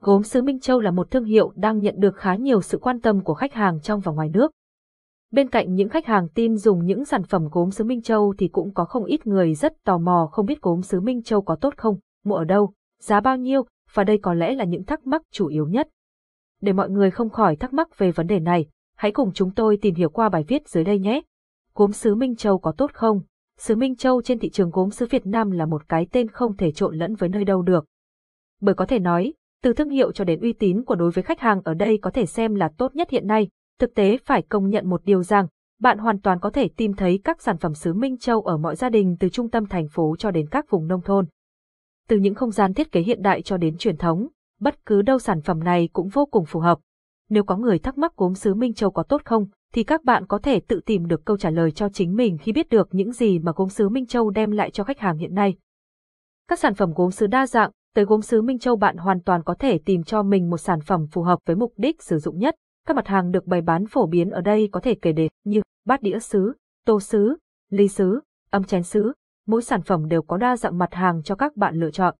Gốm sứ Minh Châu là một thương hiệu đang nhận được khá nhiều sự quan tâm của khách hàng trong và ngoài nước. Bên cạnh những khách hàng tin dùng những sản phẩm gốm sứ Minh Châu thì cũng có không ít người rất tò mò không biết gốm sứ Minh Châu có tốt không, mua ở đâu, giá bao nhiêu, và đây có lẽ là những thắc mắc chủ yếu nhất. Để mọi người không khỏi thắc mắc về vấn đề này, hãy cùng chúng tôi tìm hiểu qua bài viết dưới đây nhé. Gốm sứ Minh Châu có tốt không? Sứ Minh Châu trên thị trường gốm sứ Việt Nam là một cái tên không thể trộn lẫn với nơi đâu được. Bởi có thể nói, từ thương hiệu cho đến uy tín của đối với khách hàng ở đây có thể xem là tốt nhất hiện nay. Thực tế phải công nhận một điều rằng, bạn hoàn toàn có thể tìm thấy các sản phẩm sứ Minh Châu ở mọi gia đình từ trung tâm thành phố cho đến các vùng nông thôn. Từ những không gian thiết kế hiện đại cho đến truyền thống, bất cứ đâu sản phẩm này cũng vô cùng phù hợp. Nếu có người thắc mắc gốm sứ Minh Châu có tốt không, thì các bạn có thể tự tìm được câu trả lời cho chính mình khi biết được những gì mà gốm sứ Minh Châu đem lại cho khách hàng hiện nay. Các sản phẩm gốm sứ đa dạng, tới gốm sứ Minh Châu bạn hoàn toàn có thể tìm cho mình một sản phẩm phù hợp với mục đích sử dụng nhất. Các mặt hàng được bày bán phổ biến ở đây có thể kể đến như bát đĩa sứ, tô sứ, ly sứ, ấm chén sứ. Mỗi sản phẩm đều có đa dạng mặt hàng cho các bạn lựa chọn.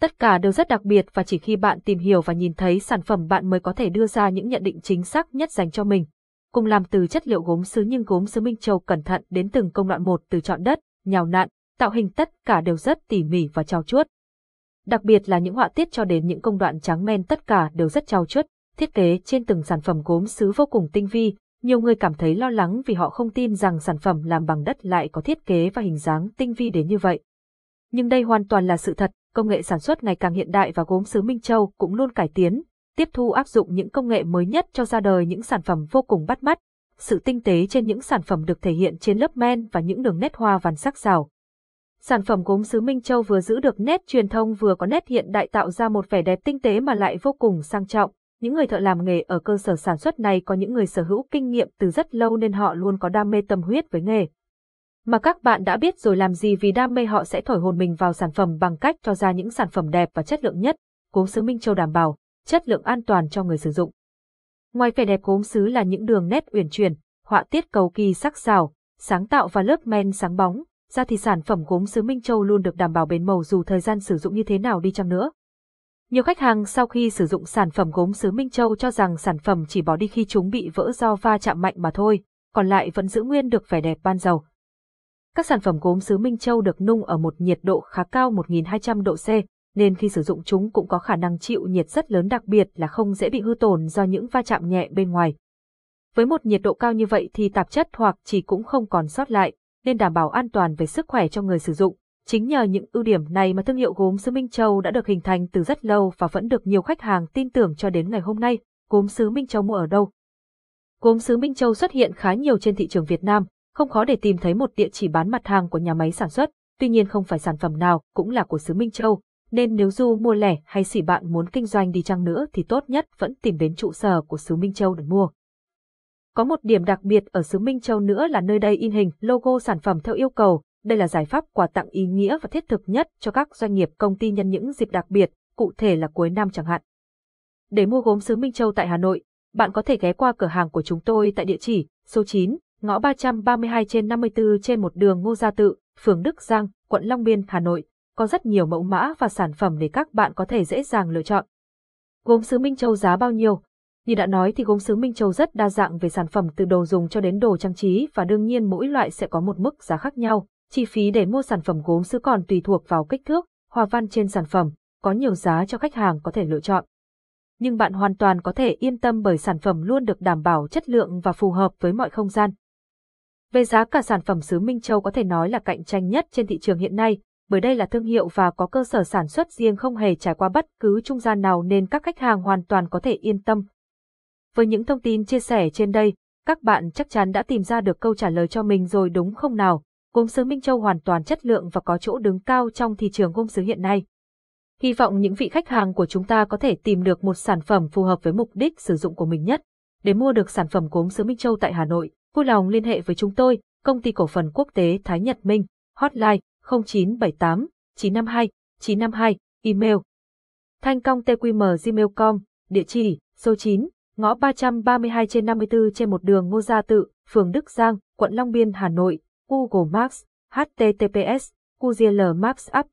Tất cả đều rất đặc biệt và chỉ khi bạn tìm hiểu và nhìn thấy sản phẩm bạn mới có thể đưa ra những nhận định chính xác nhất dành cho mình. Cùng làm từ chất liệu gốm sứ nhưng gốm sứ Minh Châu cẩn thận đến từng công đoạn một, từ chọn đất, nhào nặn, tạo hình tất cả đều rất tỉ mỉ và trau chuốt. Đặc biệt là những họa tiết cho đến những công đoạn tráng men tất cả đều rất trau chuốt. Thiết kế trên từng sản phẩm gốm sứ vô cùng tinh vi, nhiều người cảm thấy lo lắng vì họ không tin rằng sản phẩm làm bằng đất lại có thiết kế và hình dáng tinh vi đến như vậy. Nhưng đây hoàn toàn là sự thật, công nghệ sản xuất ngày càng hiện đại và gốm sứ Minh Châu cũng luôn cải tiến, tiếp thu áp dụng những công nghệ mới nhất cho ra đời những sản phẩm vô cùng bắt mắt. Sự tinh tế trên những sản phẩm được thể hiện trên lớp men và những đường nét hoa văn sắc sảo. Sản phẩm gốm sứ Minh Châu vừa giữ được nét truyền thống vừa có nét hiện đại tạo ra một vẻ đẹp tinh tế mà lại vô cùng sang trọng. Những người thợ làm nghề ở cơ sở sản xuất này có những người sở hữu kinh nghiệm từ rất lâu nên họ luôn có đam mê tâm huyết với nghề. Mà các bạn đã biết rồi làm gì vì đam mê họ sẽ thổi hồn mình vào sản phẩm bằng cách cho ra những sản phẩm đẹp và chất lượng nhất. Gốm sứ Minh Châu đảm bảo chất lượng an toàn cho người sử dụng. Ngoài vẻ đẹp gốm sứ là những đường nét uyển chuyển, họa tiết cầu kỳ sắc sảo, sáng tạo và lớp men sáng bóng, ra thì sản phẩm gốm sứ Minh Châu luôn được đảm bảo bền màu dù thời gian sử dụng như thế nào đi chăng nữa. Nhiều khách hàng sau khi sử dụng sản phẩm gốm sứ Minh Châu cho rằng sản phẩm chỉ bỏ đi khi chúng bị vỡ do va chạm mạnh mà thôi, còn lại vẫn giữ nguyên được vẻ đẹp ban đầu. Các sản phẩm gốm sứ Minh Châu được nung ở một nhiệt độ khá cao 1200 độ C, nên khi sử dụng chúng cũng có khả năng chịu nhiệt rất lớn, đặc biệt là không dễ bị hư tổn do những va chạm nhẹ bên ngoài. Với một nhiệt độ cao như vậy thì tạp chất hoặc chỉ cũng không còn sót lại, nên đảm bảo an toàn về sức khỏe cho người sử dụng. Chính nhờ những ưu điểm này mà thương hiệu gốm sứ Minh Châu đã được hình thành từ rất lâu và vẫn được nhiều khách hàng tin tưởng cho đến ngày hôm nay. Gốm sứ Minh Châu mua ở đâu? Gốm sứ Minh Châu xuất hiện khá nhiều trên thị trường Việt Nam, không khó để tìm thấy một địa chỉ bán mặt hàng của nhà máy sản xuất. Tuy nhiên không phải sản phẩm nào cũng là của sứ Minh Châu, nên nếu dù mua lẻ hay xỉ bạn muốn kinh doanh đi chăng nữa thì tốt nhất vẫn tìm đến trụ sở của sứ Minh Châu để mua. Có một điểm đặc biệt ở sứ Minh Châu nữa là nơi đây in hình logo sản phẩm theo yêu cầu. Đây là giải pháp quà tặng ý nghĩa và thiết thực nhất cho các doanh nghiệp công ty nhân những dịp đặc biệt, cụ thể là cuối năm chẳng hạn. Để mua gốm sứ Minh Châu tại Hà Nội, bạn có thể ghé qua cửa hàng của chúng tôi tại địa chỉ số 9, ngõ 332/54 trên 1 đường Ngô Gia Tự, phường Đức Giang, quận Long Biên, Hà Nội. Có rất nhiều mẫu mã và sản phẩm để các bạn có thể dễ dàng lựa chọn. Gốm sứ Minh Châu giá bao nhiêu? Như đã nói thì gốm sứ Minh Châu rất đa dạng về sản phẩm từ đồ dùng cho đến đồ trang trí và đương nhiên mỗi loại sẽ có một mức giá khác nhau. Chi phí để mua sản phẩm gốm sứ còn tùy thuộc vào kích thước, hoa văn trên sản phẩm, có nhiều giá cho khách hàng có thể lựa chọn. Nhưng bạn hoàn toàn có thể yên tâm bởi sản phẩm luôn được đảm bảo chất lượng và phù hợp với mọi không gian. Về giá cả, sản phẩm sứ Minh Châu có thể nói là cạnh tranh nhất trên thị trường hiện nay, bởi đây là thương hiệu và có cơ sở sản xuất riêng không hề trải qua bất cứ trung gian nào nên các khách hàng hoàn toàn có thể yên tâm. Với những thông tin chia sẻ trên đây, các bạn chắc chắn đã tìm ra được câu trả lời cho mình rồi đúng không nào? Gốm sứ Minh Châu hoàn toàn chất lượng và có chỗ đứng cao trong thị trường gốm sứ hiện nay. Hy vọng những vị khách hàng của chúng ta có thể tìm được một sản phẩm phù hợp với mục đích sử dụng của mình nhất. Để mua được sản phẩm gốm sứ Minh Châu tại Hà Nội, vui lòng liên hệ với chúng tôi, Công ty cổ phần quốc tế Thái Nhật Minh, hotline 0978 952 952, email thanhcongtqm@gmail.com, địa chỉ số 9, ngõ 332/54 trên 1 đường Ngô Gia Tự, phường Đức Giang, quận Long Biên, Hà Nội. Google Maps, HTTPS, Google Maps App.